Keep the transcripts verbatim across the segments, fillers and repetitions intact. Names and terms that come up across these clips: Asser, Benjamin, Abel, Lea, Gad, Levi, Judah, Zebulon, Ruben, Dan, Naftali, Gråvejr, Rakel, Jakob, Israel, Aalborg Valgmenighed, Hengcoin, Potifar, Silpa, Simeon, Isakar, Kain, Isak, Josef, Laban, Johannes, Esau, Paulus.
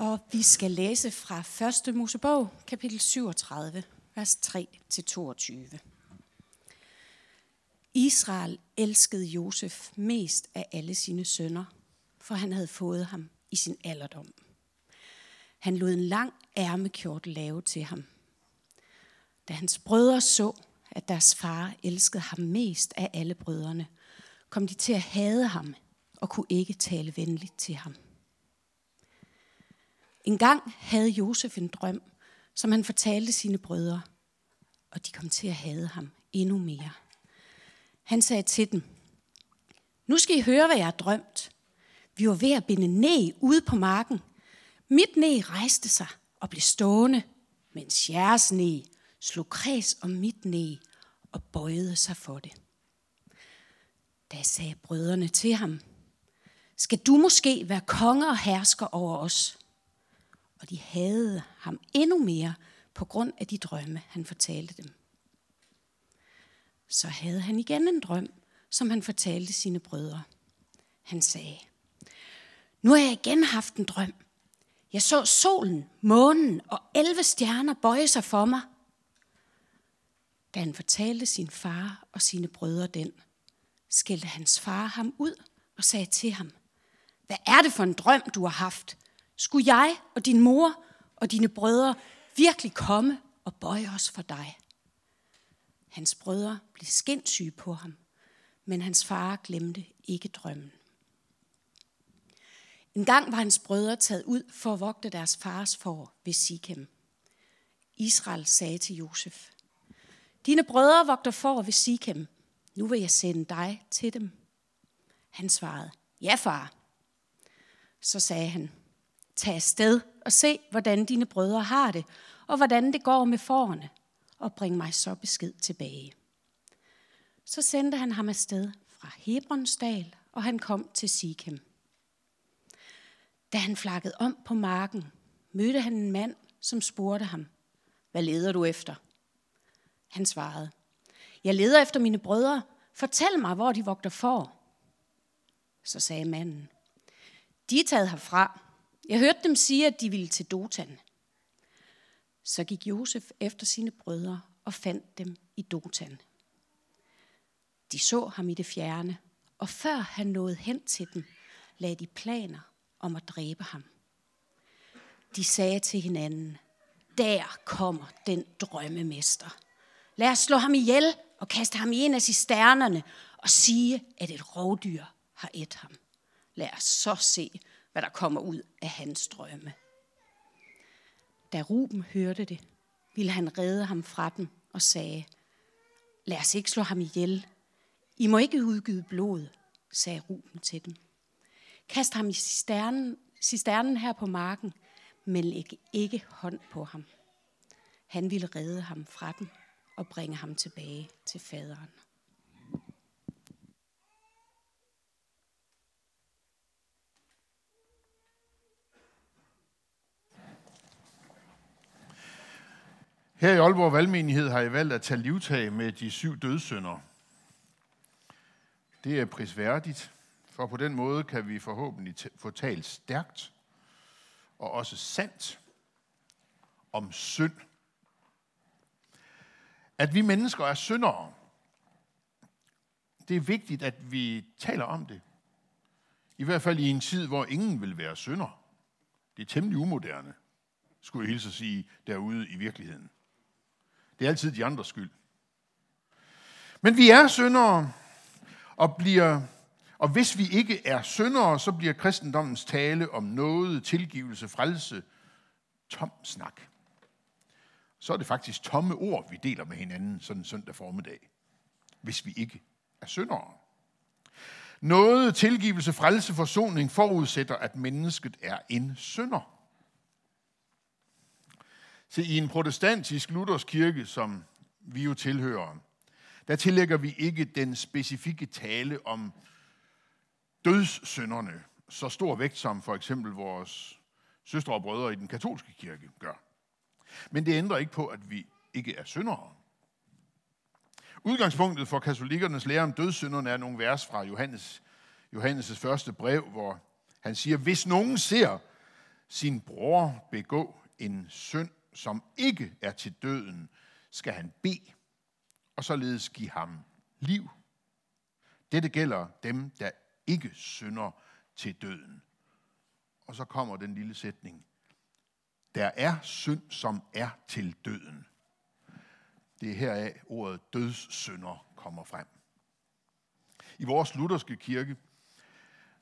Og vi skal læse fra første Mosebog, kapitel syvogtredive, vers tre til toogtyve. Israel elskede Josef mest af alle sine sønner, for han havde fået ham i sin alderdom. Han lod en lang ærmekjortel lave til ham. Da hans brødre så, at deres far elskede ham mest af alle brødrene, kom de til at hade ham og kunne ikke tale venligt til ham. En gang havde Josef en drøm, som han fortalte sine brødre, og de kom til at hade ham endnu mere. Han sagde til dem: "Nu skal I høre, hvad jeg har drømt. Vi var ved at binde næ ude på marken. Mit næ rejste sig og blev stående, mens jeres næ slog kreds om mit næ og bøjede sig for det." Da sagde brødrene til ham: "Skal du måske være konge og hersker over os?" Og de hadede ham endnu mere på grund af de drømme, han fortalte dem. Så havde han igen en drøm, som han fortalte sine brødre. Han sagde: "Nu har jeg igen haft en drøm. Jeg så solen, månen og elleve stjerner bøje sig for mig." Da han fortalte sin far og sine brødre den, skældte hans far ham ud og sagde til ham: "Hvad er det for en drøm, du har haft? Skulle jeg og din mor og dine brødre virkelig komme og bøje os for dig?" Hans brødre blev skindsyge på ham, men hans far glemte ikke drømmen. En gang var hans brødre taget ud for at vogte deres fars får ved Sikhem. Israel sagde til Josef: "Dine brødre vogter får ved Sikhem. Nu vil jeg sende dig til dem." Han svarede: "Ja, far." Så sagde han: "Tag afsted og se, hvordan dine brødre har det, og hvordan det går med fårene, og bring mig så besked tilbage." Så sendte han ham afsted fra Hebronsdal, og han kom til Sikhem. Da han flakkede om på marken, mødte han en mand, som spurgte ham: "Hvad leder du efter?" Han svarede: "Jeg leder efter mine brødre. Fortæl mig, hvor de vogter får." Så sagde manden: "De er taget herfra. Jeg hørte dem sige, at de ville til Dotan." Så gik Josef efter sine brødre og fandt dem i Dotan. De så ham i det fjerne, og før han nåede hen til dem, lagde de planer om at dræbe ham. De sagde til hinanden: "Der kommer den drømmemester. Lad os slå ham ihjel og kaste ham i en af cisternerne og sige, at et rovdyr har ædt ham. Lad os så se, hvad der kommer ud af hans drømme." Da Ruben hørte det, ville han redde ham fra dem og sagde: "Lad os ikke slå ham ihjel. I må ikke udgyde blod," sagde Ruben til dem. "Kast ham i cisternen, cisternen her på marken, men læg ikke hånd på ham." Han ville redde ham fra dem og bringe ham tilbage til faderen. Her i Aalborg Valgmenighed har jeg valgt at tage livtag med de syv dødssynder. Det er prisværdigt, for på den måde kan vi forhåbentlig få talt stærkt og også sandt om synd. At vi mennesker er syndere, det er vigtigt, at vi taler om det. I hvert fald i en tid, hvor ingen vil være synder. Det er temmelig umoderne, skulle jeg hilse at sige, derude i virkeligheden. Det er altid de andres skyld. Men vi er syndere, og, bliver, og hvis vi ikke er syndere, så bliver kristendommens tale om nåde, tilgivelse, frelse, tom snak. Så er det faktisk tomme ord, vi deler med hinanden sådan en søndag formiddag, hvis vi ikke er syndere. Nåde, tilgivelse, frelse, forsoning forudsætter, at mennesket er en synder. Så i en protestantisk luthersk kirke, som vi jo tilhører, der tillægger vi ikke den specifikke tale om dødssynderne så stor vægt, som for eksempel vores søstre og brødre i den katolske kirke gør. Men det ændrer ikke på, at vi ikke er syndere. Udgangspunktet for katolikernes lære om dødssynderne er nogle vers fra Johannes, Johannes' første brev, hvor han siger: "Hvis nogen ser sin bror begå en synd, som ikke er til døden, skal han bede, og således give ham liv. Dette gælder dem, der ikke synder til døden. Og så kommer den lille sætning. Der er synd, som er til døden. Det er heraf ordet dødssynder kommer frem. I vores lutherske kirke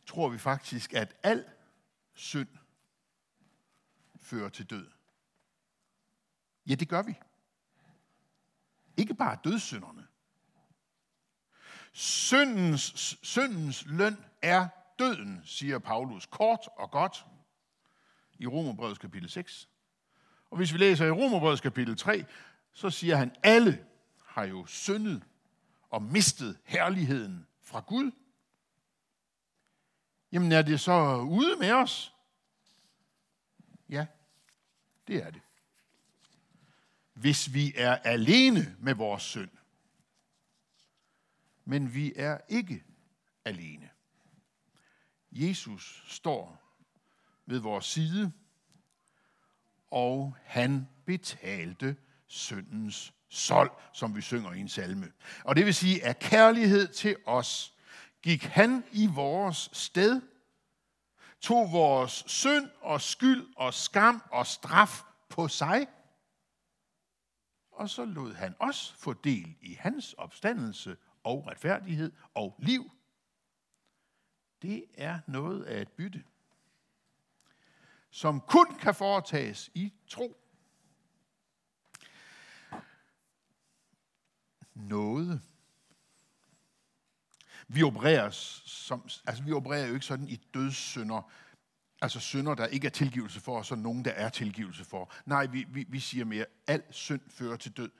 tror vi faktisk, at al synd fører til død. Ja, det gør vi. Ikke bare dødssynderne. Syndens, syndens løn er døden, siger Paulus kort og godt i Romerbrevets kapitel seks. Og hvis vi læser i Romerbrevets kapitel tre, så siger han, alle har jo syndet og mistet herligheden fra Gud. Jamen er det så ude med os? Ja, det er det. Hvis vi er alene med vores synd. Men vi er ikke alene. Jesus står ved vores side, og han betalte syndens sold, som vi synger i en salme. Og det vil sige, at kærlighed til os gik han i vores sted, tog vores synd og skyld og skam og straf på sig, og så lod han os få del i hans opstandelse og retfærdighed og liv. Det er noget af et bytte, som kun kan foretages i tro. Noget. Vi opererer, som, altså vi opererer jo ikke sådan i dødssynder, altså synder, der ikke er tilgivelse for, og så nogen, der er tilgivelse for. Nej, vi, vi, vi siger mere, al synd fører til død.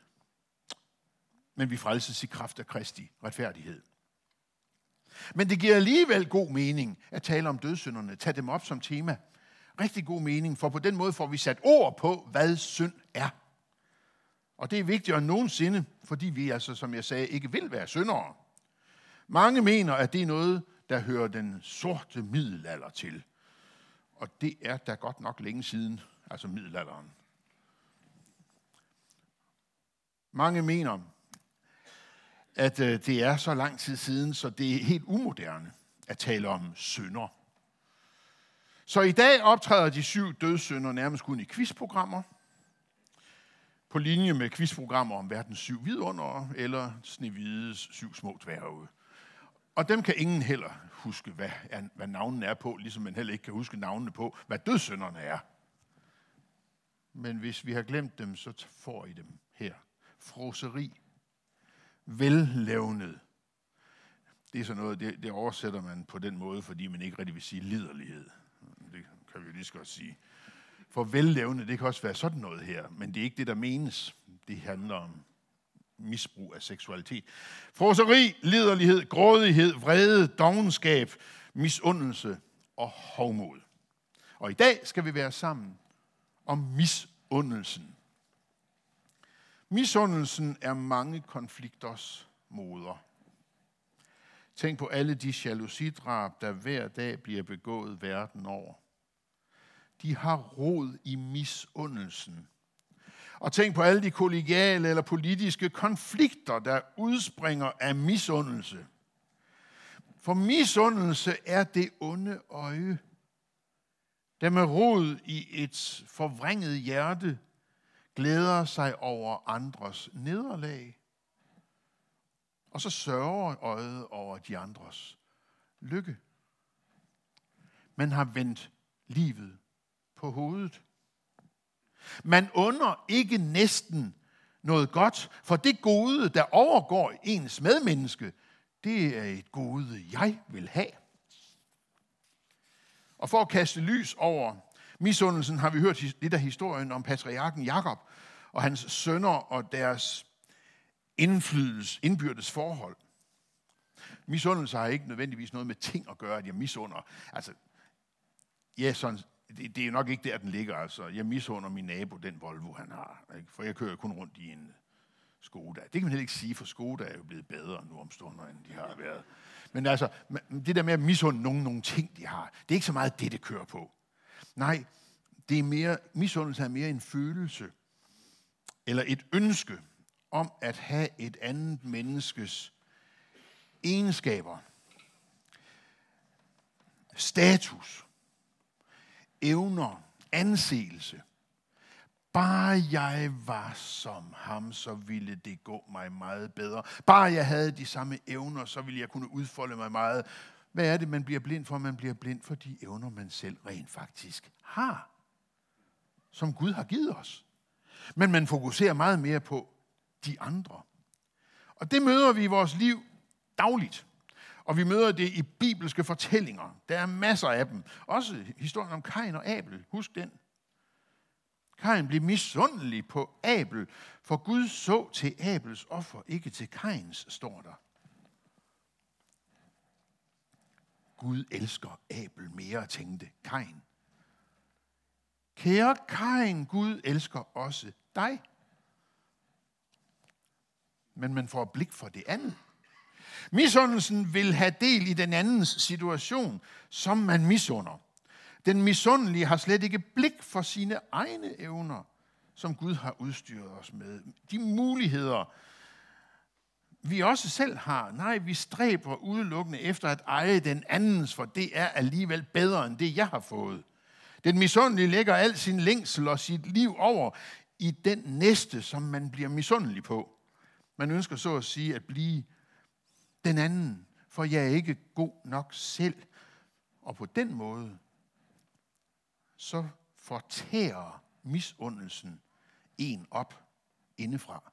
Men vi frelses i kraft af Kristi retfærdighed. Men det giver alligevel god mening at tale om dødssynderne, tage dem op som tema. Rigtig god mening, for på den måde får vi sat ord på, hvad synd er. Og det er vigtigere end nogensinde, fordi vi altså, som jeg sagde, ikke vil være syndere. Mange mener, at det er noget, der hører den sorte middelalder til. Og det er da godt nok længe siden, altså middelalderen. Mange mener, at det er så lang tid siden, så det er helt umoderne at tale om synder. Så i dag optræder de syv dødssynder nærmest kun i quizprogrammer, på linje med quizprogrammer om verdens syv vidundere eller Snevides syv små dværge. Og dem kan ingen heller huske, hvad, hvad navnene er på, ligesom man heller ikke kan huske navnene på, hvad dødssynderne er. Men hvis vi har glemt dem, så får I dem her. Froseri. Vellavnet. Det er sådan noget, det, det oversætter man på den måde, fordi man ikke rigtig vil sige liderlighed. Det kan vi jo lige så godt sige. For vellavnet, det kan også være sådan noget her, men det er ikke det, der menes. Det handler om misbrug af seksualitet. Froseri, liderlighed, grådighed, vrede, dovenskab, misundelse og hovmod. Og i dag skal vi være sammen om misundelsen. Misundelsen er mange konflikters moder. Tænk på alle de jalousidrab, der hver dag bliver begået verden over. De har rod i misundelsen. Og tænk på alle de kollegiale eller politiske konflikter, der udspringer af misundelse. For misundelse er det onde øje, der med rod i et forvrænget hjerte glæder sig over andres nederlag, og så sørger øjet over de andres lykke. Man har vendt livet på hovedet. Man under ikke næsten noget godt, for det gode, der overgår ens medmenneske, det er et gode, jeg vil have. Og for at kaste lys over misundelsen har vi hørt lidt af historien om patriarken Jakob og hans sønner og deres indflydelse, indbyrdes forhold. Misundelse har ikke nødvendigvis noget med ting at gøre, at jeg misunder. Altså, ja, sådan, det, det er nok ikke der, den ligger. Altså. Jeg misunder min nabo, den Volvo, han har. Ikke? For jeg kører kun rundt i en Skoda. Det kan man heller ikke sige, for Skoda er jo blevet bedre nu om stunder, end de har været. Men altså, det der med at misunde nogen nogle ting, de har, det er ikke så meget det, det kører på. Nej, Det er mere, misundelse er mere en følelse, eller et ønske om at have et andet menneskes egenskaber, status, evner, anseelse. Bare jeg var som ham, så ville det gå mig meget bedre. Bare jeg havde de samme evner, så ville jeg kunne udfolde mig meget. Hvad er det, man bliver blind for? Man bliver blind for de evner, man selv rent faktisk har, som Gud har givet os. Men man fokuserer meget mere på de andre. Og det møder vi i vores liv dagligt. Og vi møder det i bibelske fortællinger. Der er masser af dem. Også historien om Kain og Abel. Husk den. Kain blev misundelig på Abel, for Gud så til Abels offer, ikke til Kains, står der. Gud elsker Abel mere, tænkte Kain. Kære Kain, Gud elsker også dig. Men man får blik for det andet. Misundelsen vil have del i den andens situation, som man misunder. Den misundelige har slet ikke blik for sine egne evner, som Gud har udstyret os med. De muligheder, vi også selv har. Nej, vi stræber udelukkende efter at eje den andens, for det er alligevel bedre end det, jeg har fået. Den misundelige lægger al sin længsel og sit liv over i den næste, som man bliver misundelig på. Man ønsker så at sige at blive den anden, for jeg er ikke god nok selv. Og på den måde, så fortærer misundelsen en op indefra,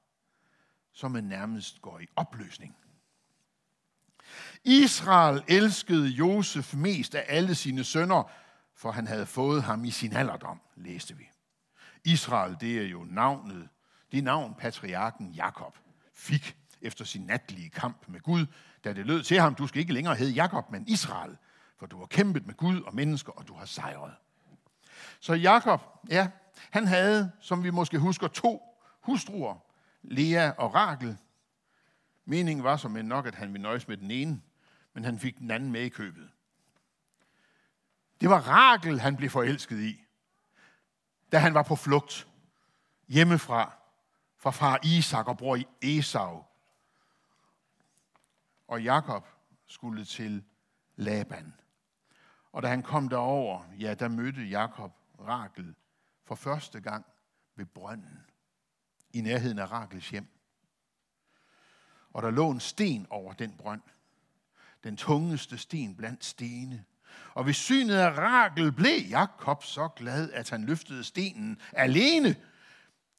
så man nærmest går i opløsning. Israel elskede Josef mest af alle sine sønner, for han havde fået ham i sin alderdom, læste vi. Israel, det er jo navnet, det er navn patriarken Jakob fik efter sin natlige kamp med Gud, da det lød til ham, du skal ikke længere hedde Jakob, men Israel, for du har kæmpet med Gud og mennesker, og du har sejret. Så Jakob, ja, han havde, som vi måske husker, to hustruer, Lea og Rakel. Meningen var som end nok, at han ville nøjes med den ene, men han fik den anden med i købet. Det var Rakel, han blev forelsket i, da han var på flugt hjemmefra, fra far Isak og bror Esau. Og Jakob skulle til Laban. Og da han kom derover, ja, der mødte Jakob Rakel for første gang ved brønden i nærheden af Rakels hjem. Og der lå en sten over den brønd, den tungeste sten blandt stene. Og ved synet af Rakel blev Jakob så glad, at han løftede stenen alene.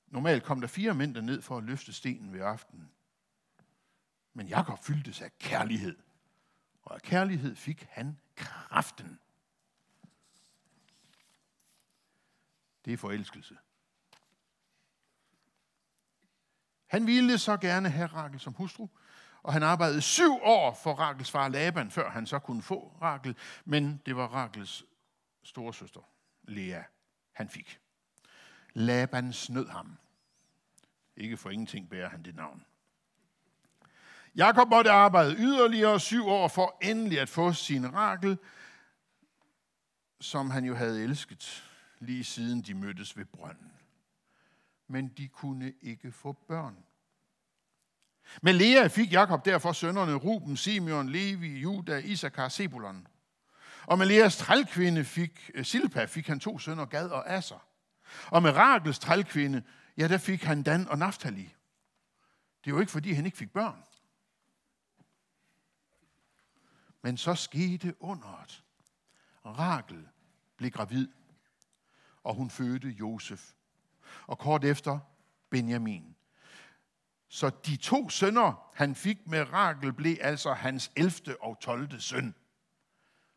Normalt kom der fire mænd derned for at løfte stenen ved aftenen. Men Jakob fyldtes af kærlighed, og af kærlighed fik han kraften. Det er forelskelse. Han ville så gerne have Rakel som hustru, og han arbejdede syv år for Rakels far Laban, før han så kunne få Rakel, men det var Rakels storesøster, Lea, han fik. Laban snød ham. Ikke for ingenting bærer han det navn. Jakob måtte arbejde yderligere syv år for endelig at få sin Rakel, som han jo havde elsket lige siden de mødtes ved brønden. Men de kunne ikke få børn. Med Lea fik Jakob derfor sønnerne Ruben, Simeon, Levi, Judah, Isakar, Zebulon. Og med Leas trælkvinde fik Silpa fik han to sønner, Gad og Asser. Og med Rakels trælkvinde, ja, der fik han Dan og Naftali. Det er jo ikke, fordi han ikke fik børn. Men så skete underet. Rakel blev gravid, og hun fødte Josef. Og kort efter Benjamin. Så de to sønner, han fik med Rakel, blev altså hans ellevte og tolvte søn.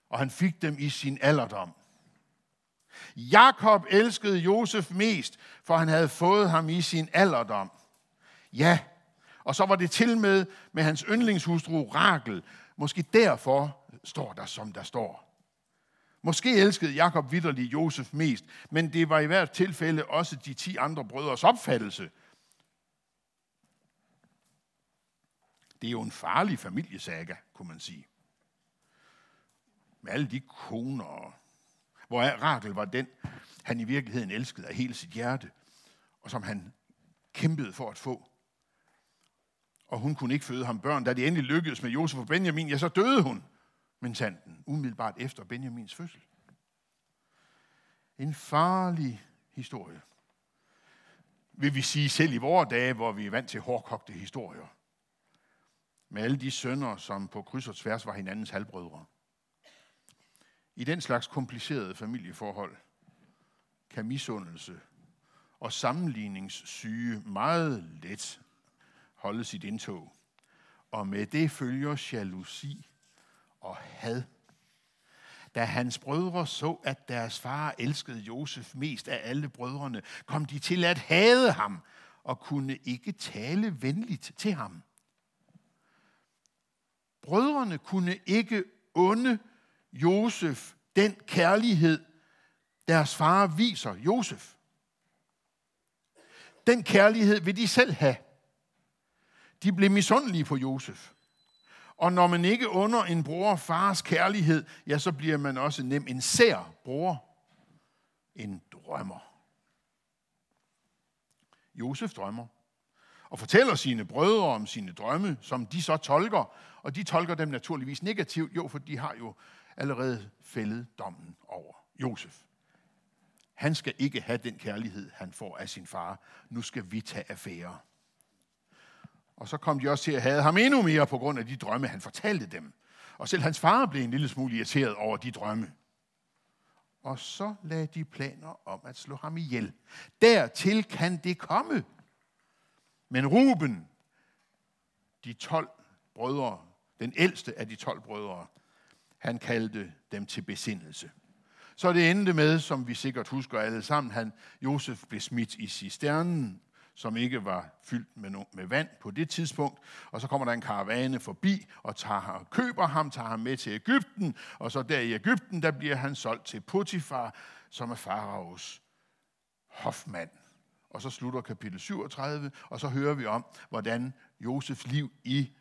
Og han fik dem i sin alderdom. Jakob elskede Josef mest, for han havde fået ham i sin alderdom. Ja, og så var det til med med hans yndlingshustru Rakel. Måske derfor står der, som der står. Måske elskede Jakob vitterlig Josef mest, men det var i hvert tilfælde også de ti andre brødres opfattelse. Det er jo en farlig familiesaga, kunne man sige. Med alle de koner og hvor Rakel var den, han i virkeligheden elskede af hele sit hjerte, og som han kæmpede for at få. Og hun kunne ikke føde ham børn. Da det endelig lykkedes med Josef og Benjamin, ja, så døde hun, men tanten, umiddelbart efter Benjamins fødsel. En farlig historie. Vil vi sige selv i vore dage, hvor vi er vant til hårdkogte historier. Med alle de sønner, som på kryds og tværs var hinandens halvbrødre. I den slags komplicerede familieforhold kan misundelse og sammenligningssyge meget let holde sit indtog. Og med det følger jalousi og had. Da hans brødre så, at deres far elskede Josef mest af alle brødrene, kom de til at hade ham og kunne ikke tale venligt til ham. Brødrene kunne ikke unde Josef den kærlighed, deres far viser Josef. Den kærlighed vil de selv have. De blev misundelige på Josef. Og når man ikke under en bror og fars kærlighed, ja, så bliver man også nem en sær bror, en drømmer. Josef drømmer, og fortæller sine brødre om sine drømme, som de så tolker, og de tolker dem naturligvis negativt, jo, for de har jo allerede fældet dommen over Josef. Han skal ikke have den kærlighed, han får af sin far. Nu skal vi tage affære. Og så kom de også til at hade ham endnu mere på grund af de drømme, han fortalte dem. Og selv hans far blev en lille smule irriteret over de drømme. Og så lagde de planer om at slå ham ihjel. Dertil kan det komme. Men Ruben, de tolv brødre, den ældste af de tolv brødre, han kaldte dem til besindelse. Så det endte med, som vi sikkert husker alle sammen, han Josef blev smidt i cisternen, som ikke var fyldt med, no- med vand på det tidspunkt. Og så kommer der en karavane forbi og tager, køber ham, tager ham med til Egypten. Og så der i Egypten, der bliver han solgt til Potifar, som er faraos hofmand. Og så slutter kapitel syvogtredive, og så hører vi om, hvordan Josefs liv i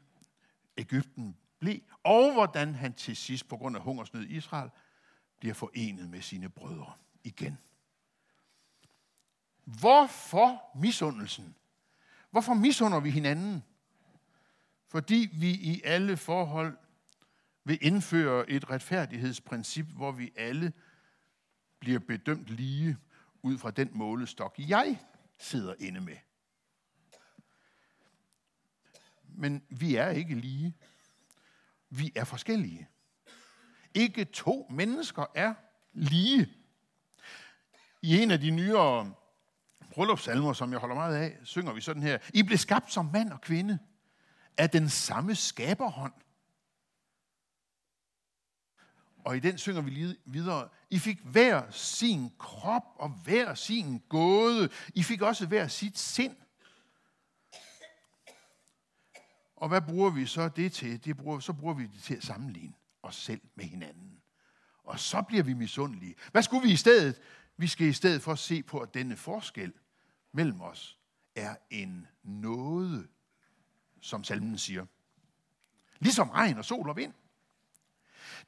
Egypten blev, og hvordan han til sidst, på grund af hungersnød i Israel, bliver forenet med sine brødre igen. Hvorfor misundelsen? Hvorfor misunder vi hinanden? Fordi vi i alle forhold vil indføre et retfærdighedsprincip, hvor vi alle bliver bedømt lige ud fra den målestok, jeg sidder inde med. Men vi er ikke lige. Vi er forskellige. Ikke to mennesker er lige. I en af de nyere bryllupssalmer, som jeg holder meget af, synger vi sådan her. I blev skabt som mand og kvinde af den samme skaberhånd. Og i den synger vi videre. I fik hver sin krop og hver sin gåde. I fik også hver sit sind. Og hvad bruger vi så det til? Det bruger, så bruger vi det til at sammenligne os selv med hinanden. Og så bliver vi misundelige. Hvad skulle vi i stedet? Vi skal i stedet for se på, at denne forskel mellem os er en nåde, som salmen siger. Ligesom regn og sol og vind.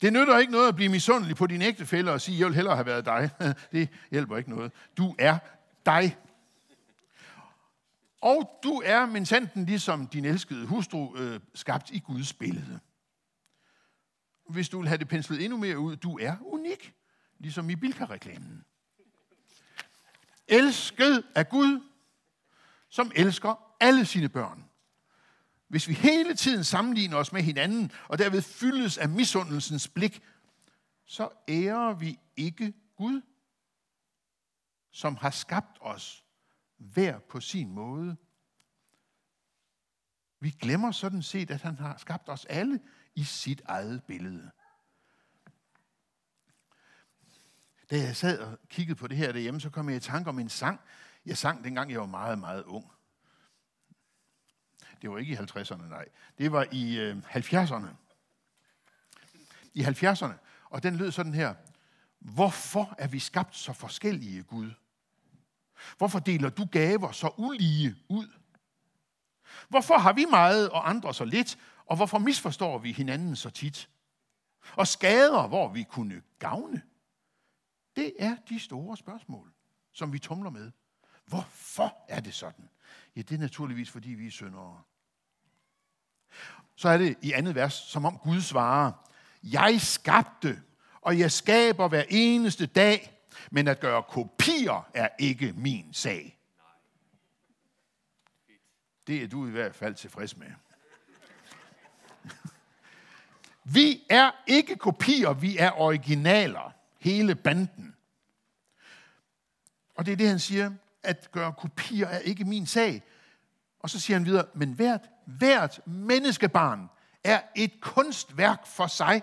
Det nytter ikke noget at blive misundelig på dine ægtefæller og sige, jeg vil hellere have været dig. Det hjælper ikke noget. Du er dig. Og du er minsandten ligesom din elskede hustru øh, skabt i Guds billede. Hvis du vil have det penslet endnu mere ud, du er unik. Ligesom i Bilka-reklamen. Elsket af Gud, som elsker alle sine børn. Hvis vi hele tiden sammenligner os med hinanden, og derved fyldes af misundelsens blik, så ærer vi ikke Gud, som har skabt os hver på sin måde. Vi glemmer sådan set, at han har skabt os alle i sit eget billede. Da jeg sad og kiggede på det her derhjemme, så kom jeg i tanke om en sang. Jeg sang dengang, jeg var meget, meget ung. Det var ikke i halvtredserne, nej. Det var i øh, halvfjerdserne. I halvfjerdserne. Og den lød sådan her. Hvorfor er vi skabt så forskellige, Gud? Hvorfor deler du gaver så ulige ud? Hvorfor har vi meget og andre så lidt? Og hvorfor misforstår vi hinanden så tit? Og skader, hvor vi kunne gavne? Det er de store spørgsmål, som vi tumler med. Hvorfor er det sådan? Ja, det er naturligvis, fordi vi er syndere. Så er det i andet vers, som om Gud svarer, jeg skabte, og jeg skaber hver eneste dag, men at gøre kopier er ikke min sag. Det er du i hvert fald tilfreds med. Vi er ikke kopier, vi er originaler. Hele banden. Og det er det, han siger, at gøre kopier er ikke min sag. Og så siger han videre, men hvert, hvert menneskebarn er et kunstværk for sig,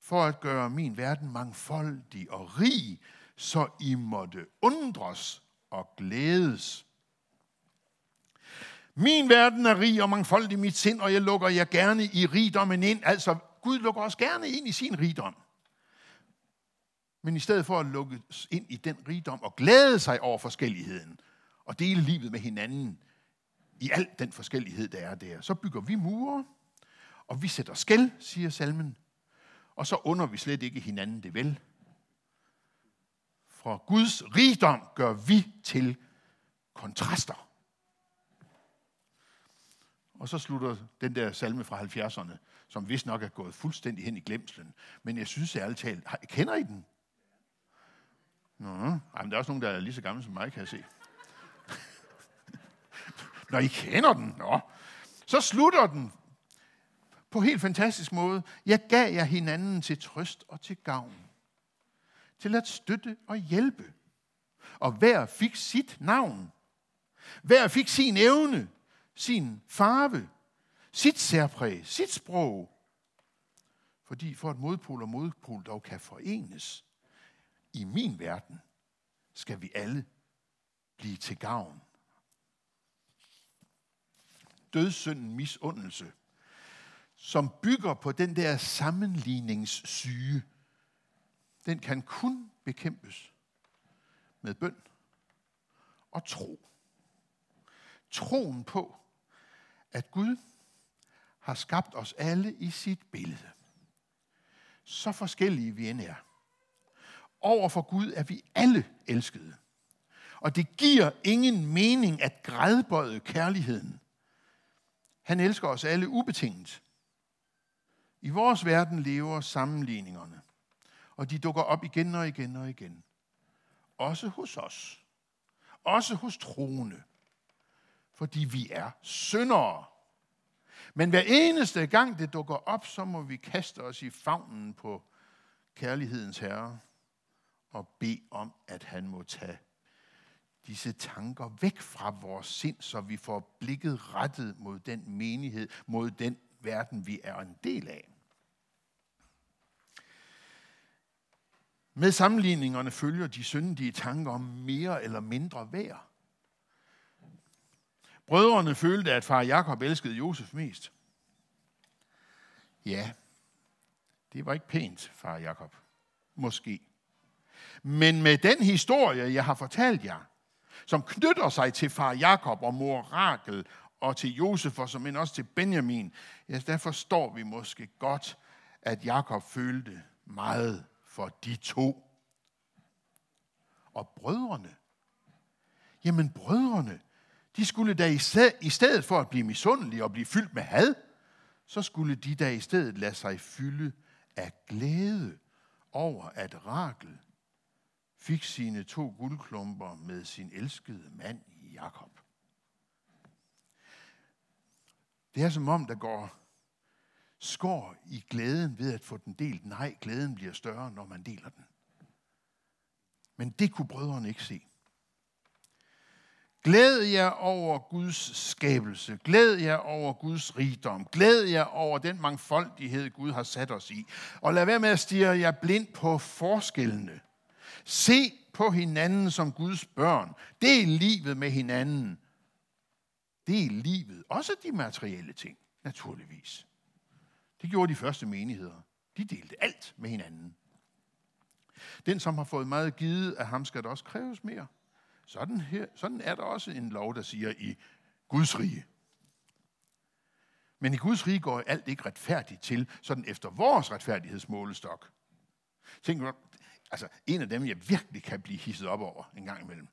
for at gøre min verden mangfoldig og rig, så I måtte undres og glædes. Min verden er rig og mangfoldig i mit sind, og jeg lukker jer gerne i rigdommen ind. Altså, Gud lukker os gerne ind i sin rigdom. Men i stedet for at lukke ind i den rigdom og glæde sig over forskelligheden, og dele livet med hinanden i al den forskellighed, der er der, så bygger vi mure, og vi sætter skel, siger salmen, og så under vi slet ikke hinanden det vel. For Guds rigdom gør vi til kontraster. Og så slutter den der salme fra halvfjerdserne, som vist nok er gået fuldstændig hen i glemslen. Men jeg synes ærligt talt, kender I den? Nå, ej, men der er også nogen, der er lige så gamle som mig, kan jeg se. Når I kender den, nå. Så slutter den på helt fantastisk måde. Jeg gav jer hinanden til trøst og til gavn, til at støtte og hjælpe. Og hver fik sit navn. Hver fik sin evne, sin farve, sit særpræg, sit sprog. Fordi for at modpol og modpol dog kan forenes, i min verden skal vi alle blive til gavn. Dødssynden misundelse, som bygger på den der sammenligningssyge, den kan kun bekæmpes med bøn og tro. Troen på, at Gud har skabt os alle i sit billede. Så forskellige vi end er. Over for Gud er vi alle elskede. Og det giver ingen mening at gradbøje kærligheden. Han elsker os alle ubetinget. I vores verden lever sammenligningerne. Og de dukker op igen og igen og igen. Også hos os. Også hos troende. Fordi vi er syndere. Men hver eneste gang det dukker op, så må vi kaste os i favnen på kærlighedens herre og bede om, at han må tage disse tanker væk fra vores sind, så vi får blikket rettet mod den menighed, mod den verden, vi er en del af. Med sammenligningerne følger de syndige tanker om mere eller mindre værd. Brødrene følte, at far Jakob elskede Josef mest. Ja, det var ikke pænt, far Jakob. Måske. Men med den historie, jeg har fortalt jer, som knytter sig til far Jakob og mor Rakel og til Josef og som end også til Benjamin, ja, der forstår vi måske godt, at Jakob følte meget for de to. Og brødrene? Jamen brødrene, de skulle da i stedet for at blive misundelige og blive fyldt med had, så skulle de da i stedet lade sig fylde af glæde over, at Rakel fik sine to guldklumper med sin elskede mand Jakob. Det er som om, der går skår i glæden ved at få den delt. Nej, glæden bliver større, når man deler den. Men det kunne brødrene ikke se. Glæd jer over Guds skabelse. Glæd jer over Guds rigdom. Glæd jer over den mangfoldighed, Gud har sat os i. Og lad være med at stirre jer blind på forskellene. Se på hinanden som Guds børn. Det er livet med hinanden. Det er livet. Også de materielle ting, naturligvis. Det gjorde de første menigheder. De delte alt med hinanden. Den, som har fået meget givet, af ham skal der også kræves mere. Sådan, her, sådan er der også en lov, der siger i Guds rige. Men i Guds rige går alt ikke retfærdigt til, sådan efter vores retfærdighedsmålestok. Tænk godt, altså en af dem, jeg virkelig kan blive hisset op over en gang imellem,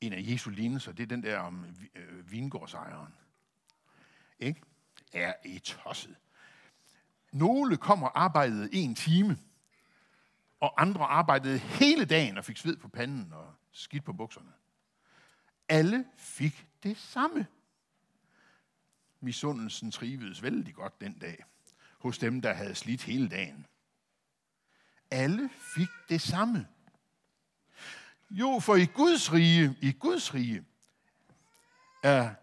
en af Jesu lignelser, det er den der om øh, vingårdsejeren. Ikke? Er I tosset? Nogle kom og arbejdede en time, og andre arbejdede hele dagen og fik sved på panden og skidt på bukserne. Alle fik det samme. Misundelsen trivedes vældig godt den dag, hos dem, der havde slidt hele dagen. Alle fik det samme. Jo, for i Guds rige, i Guds rige, er,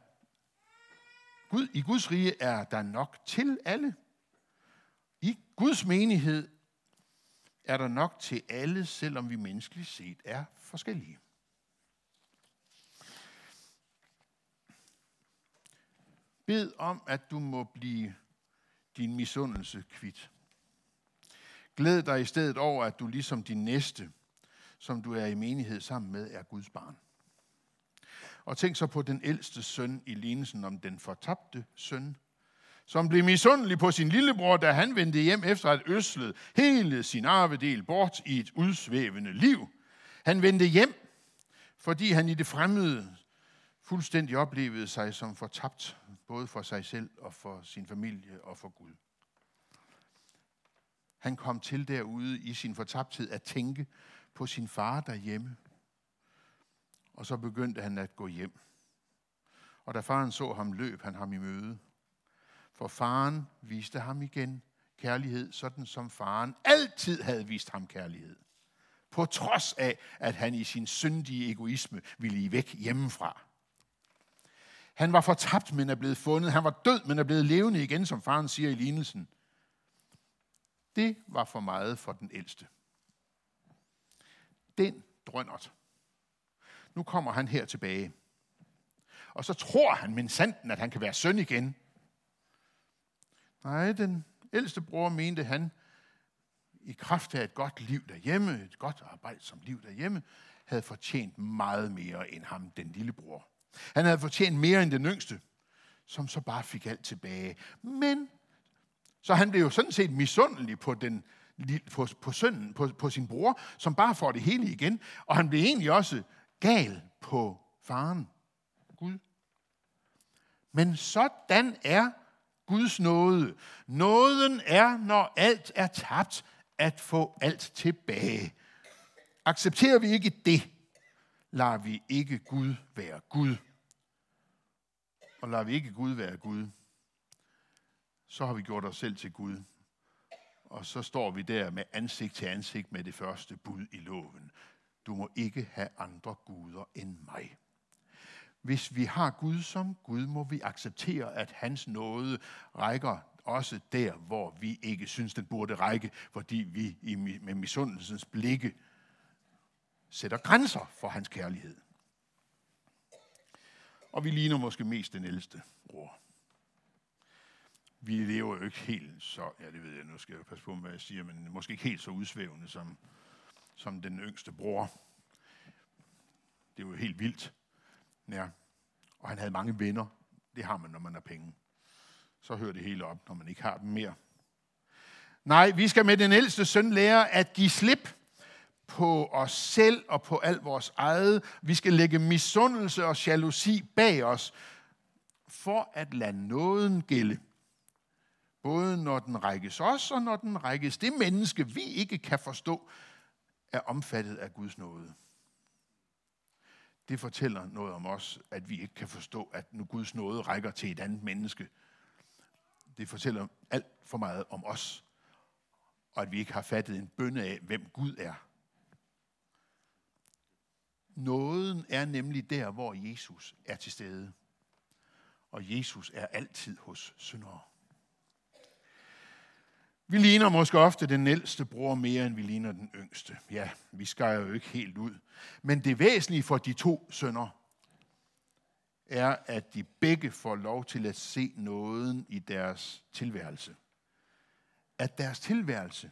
Gud, i Guds rige er der nok til alle. I Guds menighed er der nok til alle, selvom vi menneskeligt set er forskellige. Bed om, at du må blive din misundelse kvit. Glæd dig i stedet over, at du ligesom din næste, som du er i menighed sammen med, er Guds barn. Og tænk så på den ældste søn i lignelsen om den fortabte søn, som blev misundelig på sin lillebror, da han vendte hjem efter at ødslet hele sin arvedel bort i et udsvævende liv. Han vendte hjem, fordi han i det fremmede fuldstændig oplevede sig som fortabt, både for sig selv og for sin familie og for Gud. Han kom til derude i sin fortabthed at tænke på sin far derhjemme. Og så begyndte han at gå hjem. Og da faren så ham, løb han ham i møde. For faren viste ham igen kærlighed, sådan som faren altid havde vist ham kærlighed. På trods af, at han i sin syndige egoisme ville i væk hjemmefra. Han var fortabt, men er blevet fundet. Han var død, men er blevet levende igen, som faren siger i lignelsen. Det var for meget for den ældste. Den drønnert. Nu kommer han her tilbage. Og så tror han men sanden, at han kan være søn igen. Nej, den ældste bror mente han, i kraft af et godt liv derhjemme, et godt arbejde som liv derhjemme, havde fortjent meget mere end ham, den lille bror. Han havde fortjent mere end den yngste, som så bare fik alt tilbage. Men, så han blev jo sådan set misundelig på den på, på sønnen, på, på sin bror, som bare får det hele igen, og han blev egentlig også gal på faren, Gud. Men sådan er Guds nåde. Nåden er, når alt er tabt, at få alt tilbage. Accepterer vi ikke det, lader vi ikke Gud være Gud. Og lader vi ikke Gud være Gud, så har vi gjort os selv til Gud. Og så står vi der med ansigt til ansigt med det første bud i loven. Du må ikke have andre guder end mig. Hvis vi har Gud som Gud, må vi acceptere, at hans nåde rækker også der, hvor vi ikke synes, den burde række, fordi vi med misundelsens blikke sætter grænser for hans kærlighed. Og vi ligner måske mest den ældste bror. Vi lever jo ikke helt så, ja det ved jeg, nu skal jeg passe på, hvad jeg siger, men måske ikke helt så udsvævende som, som den yngste bror. Det er jo helt vildt. Ja. Og han havde mange venner. Det har man, når man har penge. Så hører det hele op, når man ikke har dem mere. Nej, vi skal med den ældste søn lære at give slip på os selv og på alt vores eget. Vi skal lægge misundelse og jalousi bag os, for at lade nåden gælde. Både når den rækkes os, og når den rækkes det menneske, vi ikke kan forstå, er omfattet af Guds nåde. Det fortæller noget om os, at vi ikke kan forstå, at nu Guds nåde rækker til et andet menneske. Det fortæller alt for meget om os, og at vi ikke har fattet en bønne af, hvem Gud er. Nåden er nemlig der, hvor Jesus er til stede. Og Jesus er altid hos syndere. Vi ligner måske ofte den ældste bror mere, end vi ligner den yngste. Ja, vi skærer jo ikke helt ud. Men det væsentlige for de to sønner er, at de begge får lov til at se nåden i deres tilværelse. At deres tilværelse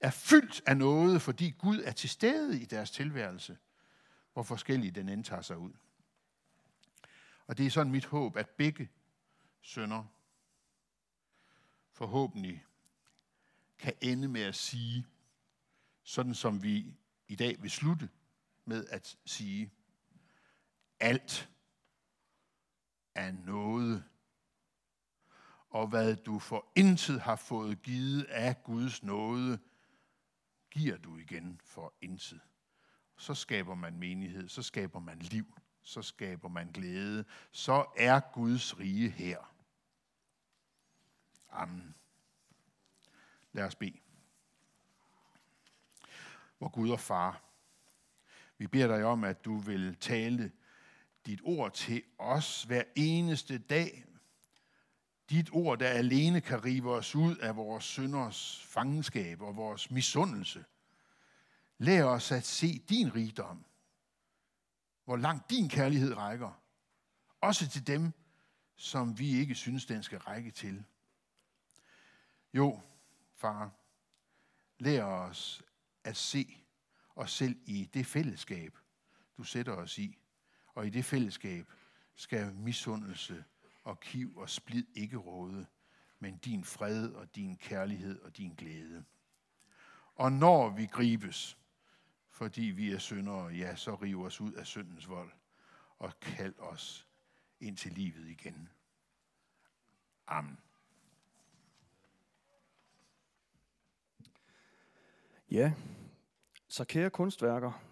er fyldt af noget, fordi Gud er til stede i deres tilværelse, hvor forskellig den end tager sig ud. Og det er sådan mit håb, at begge sønner forhåbentlig kan ende med at sige, sådan som vi i dag vil slutte med at sige, alt er noget, og hvad du for intet har fået givet af Guds nåde, giver du igen for intet. Så skaber man menighed, så skaber man liv, så skaber man glæde, så er Guds rige her. Amen. Lad os bede. Vor Gud og Far, vi beder dig om, at du vil tale dit ord til os hver eneste dag. Dit ord, der alene kan rive os ud af vores synders fangenskab og vores misundelse. Lær os at se din rigdom, hvor langt din kærlighed rækker, også til dem, som vi ikke synes, den skal række til. Jo, far, lær os at se os selv i det fællesskab, du sætter os i, og i det fællesskab skal misundelse og kiv og splid ikke råde, men din fred og din kærlighed og din glæde. Og når vi gribes, fordi vi er syndere, ja, så river os ud af syndens vold og kald os ind til livet igen. Amen. Ja, så kære kunstværker,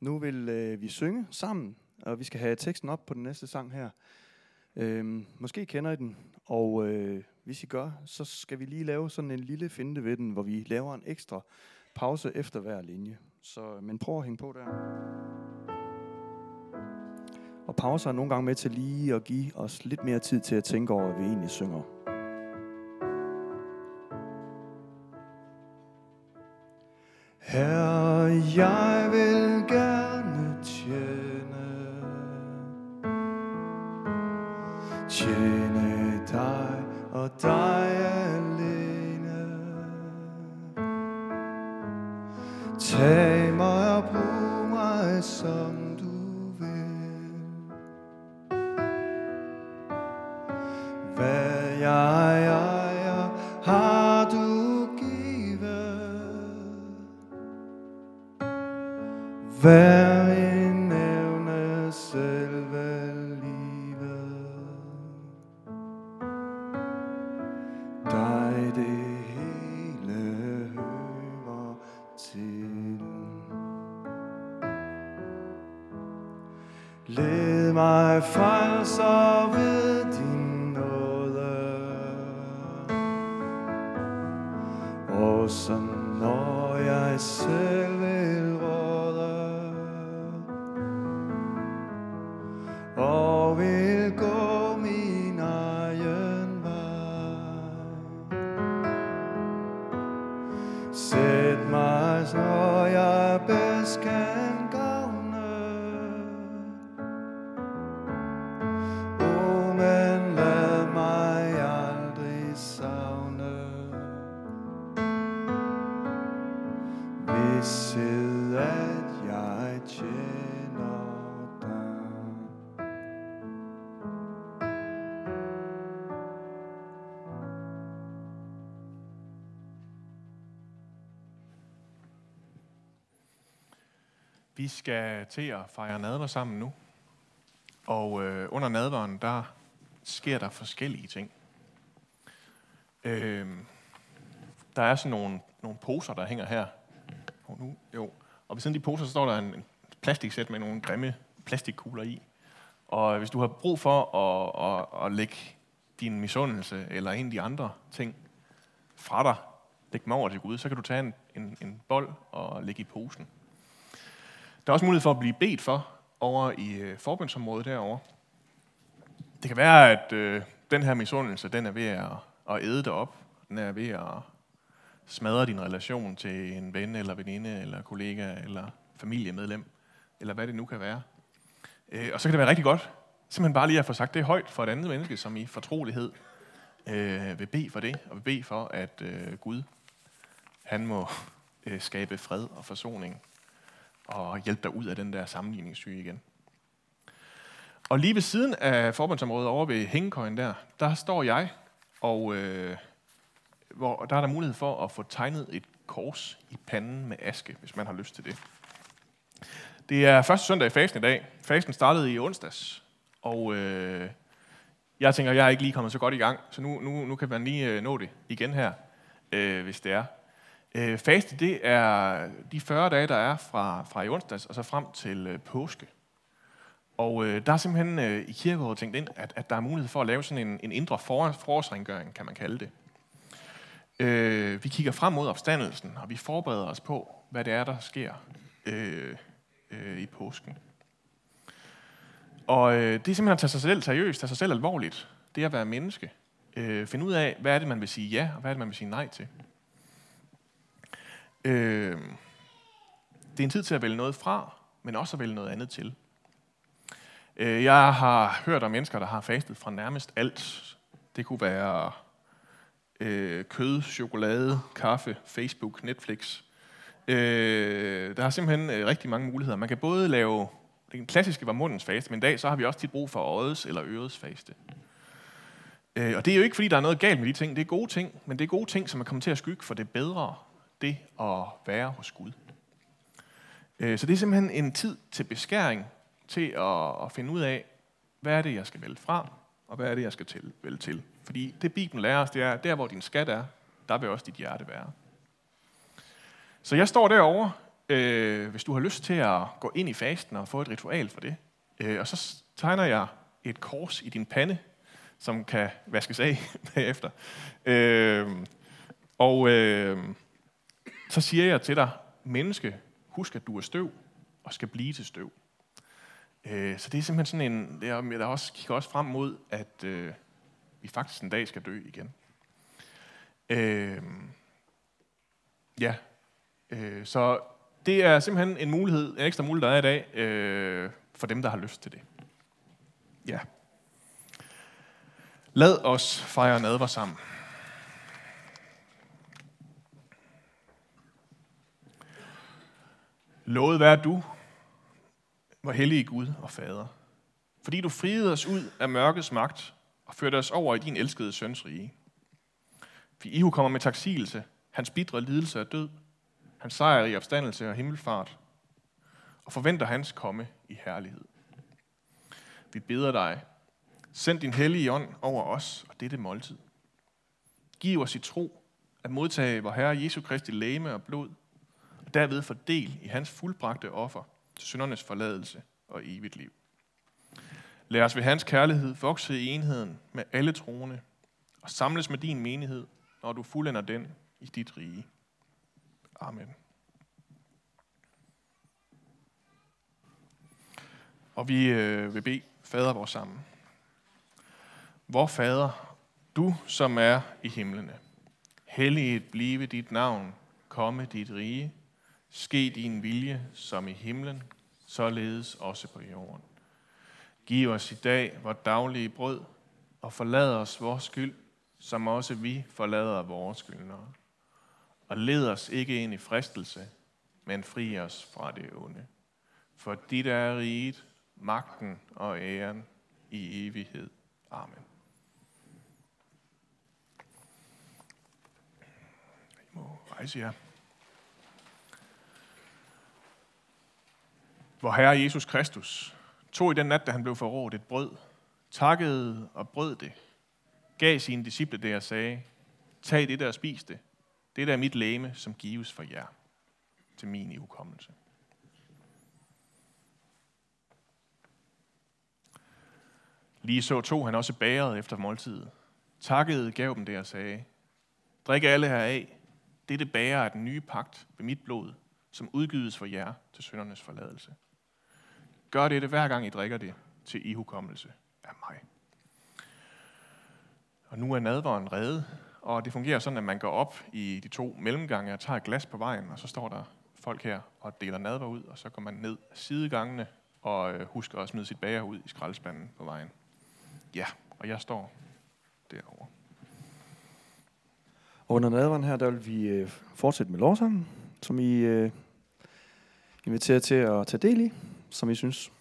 nu vil øh, vi synge sammen, og vi skal have teksten op på den næste sang her. Øhm, måske kender I den, og øh, hvis I gør, så skal vi lige lave sådan en lille finte ved den, hvor vi laver en ekstra pause efter hver linje. Så, men prøv at hænge på der. Og pauser er nogle gange med til lige at give os lidt mere tid til at tænke over, hvad vi egentlig synger. Herre, jeg vil gerne tjene, tjene dig og dig alene. Tag mig og brug mig, som du vil. Hvad jeg ejer, har du givet. Hvad vi skal til at fejre nadver sammen nu, og øh, under nadveren, der sker der forskellige ting. Øh, der er sådan nogle, nogle poser, der hænger her. Oh, nu, jo. Og ved siden af de poser, så står der en, en plastiksæt med nogle grimme plastikkugler i. Og hvis du har brug for at, at, at lægge din misundelse eller en af de andre ting fra dig, læg dem over til Gud, så kan du tage en, en, en bold og lægge i posen. Der er også mulighed for at blive bedt for over i forbundsområdet derovre. Det kan være, at øh, den her misundelse, den er ved at, at æde dig op. Den er ved at smadre din relation til en ven eller veninde eller kollega eller familiemedlem, eller hvad det nu kan være. Øh, og så kan det være rigtig godt, simpelthen bare lige at få sagt det højt for et andet menneske, som i fortrolighed øh, vil bede for det, og vil bede for, at øh, Gud, han må øh, skabe fred og forsoning og hjælpe dig ud af den der sammenligningssyge igen. Og lige ved siden af forbundsområdet over ved Hengcoin der, der står jeg, og øh, hvor, der er der mulighed for at få tegnet et kors i panden med aske, hvis man har lyst til det. Det er første søndag i fasten i dag. Fasten startede i onsdags, og øh, jeg tænker, jeg er ikke lige kommet så godt i gang, så nu, nu, nu kan man lige nå det igen her, øh, hvis det er. Øh, faste, det er de fyrre dage, der er fra, fra i onsdags, og så frem til øh, påske. Og øh, der er simpelthen øh, i kirkeåret tænkt ind, at, at der er mulighed for at lave sådan en, en indre for, forårsrengøring, kan man kalde det. Øh, vi kigger frem mod opstandelsen, og vi forbereder os på, hvad det er, der sker øh, øh, i påsken. Og øh, det er simpelthen at tage sig selv seriøst, tage sig selv alvorligt. Det er at være menneske. Øh, finde ud af, hvad er det, man vil sige ja, og hvad er det, man vil sige nej til. Øh, det er en tid til at vælge noget fra, men også at vælge noget andet til. Øh, jeg har hørt om mennesker, der har fastet fra nærmest alt. Det kunne være øh, kød, chokolade, kaffe, Facebook, Netflix. Øh, der er simpelthen øh, rigtig mange muligheder. Man kan både lave... Den klassiske var mundens faste, men i dag så har vi også tit brug for øjets eller ørets faste. Øh, og det er jo ikke, fordi der er noget galt med de ting. Det er gode ting, men det er gode ting, som er kommet til at skygge for det bedre, det at være hos Gud. Øh, så det er simpelthen en tid til beskæring, til at, at finde ud af, hvad er det, jeg skal vælge fra, og hvad er det, jeg skal til, vælge til. Fordi det, Bibelen lærer os, det er, der hvor din skat er, der vil også dit hjerte være. Så jeg står derovre. Øh, hvis du har lyst til at gå ind i fasten og få et ritual for det, øh, og så tegner jeg et kors i din pande, som kan vaskes af bagefter. Øh, og øh, så siger jeg til dig, menneske, husk at du er støv og skal blive til støv. Øh, så det er simpelthen sådan en, det er, jeg også kigger også frem mod, at øh, vi faktisk en dag skal dø igen. Øh, ja, øh, så det er simpelthen en mulighed, en ekstra mulighed, der er i dag, øh, for dem, der har lyst til det. Ja. Lad os fejre nadver sammen. Lovet være du, vor hellige Gud og Fader, fordi du friede os ud af mørkets magt og førte os over i din elskede søns rige. For Ihu kommer med taksigelse, hans bitre lidelse er død, han sejrer i opstandelse og himmelfart, og forventer hans komme i herlighed. Vi beder dig, send din hellige ånd over os og dette måltid. Giv os i tro at modtage vor Herre Jesu Kristi legeme og blod, og derved fordel i hans fuldbragte offer til syndernes forladelse og evigt liv. Lad os ved hans kærlighed vokse i enheden med alle troende, og samles med din menighed, når du fuldender den i dit rige. Amen. Og vi øh, vil bede Fader vores sammen. Vor Fader, du som er i himlene, helliget blive dit navn, komme dit rige, ske din vilje som i himlen, således også på jorden. Giv os i dag vores daglige brød, og forlad os vores skyld, som også vi forlader vores skyldnere. Og led os ikke ind i fristelse, men fri os fra det onde. For dit er riget, magten og æren i evighed. Amen. I må rejse jer. Vor Herre Jesus Kristus tog i den nat, da han blev forrådt, et brød, takkede og brød det, gav sine disciple det og sagde, tag det der og spis det. Det er mit legeme, som gives for jer til min ihukommelse. Lige så tog han også bægeret efter måltidet, takkede, gav dem det og sagde, drik alle heraf, dette bæger er den nye pagt ved mit blod, som udgives for jer til syndernes forladelse. Gør dette hver gang I drikker det til ihukommelse af mig. Og nu er nadveren rede. Og det fungerer sådan, at man går op i de to mellemgange og tager et glas på vejen, og så står der folk her og deler nadver ud, og så går man ned sidegangene og husker at smide sit bager ud i skraldespanden på vejen. Ja, og jeg står derovre. Og under nadveren her, der vil vi fortsætte med lovsangen, som I inviterer til at tage del i, som I synes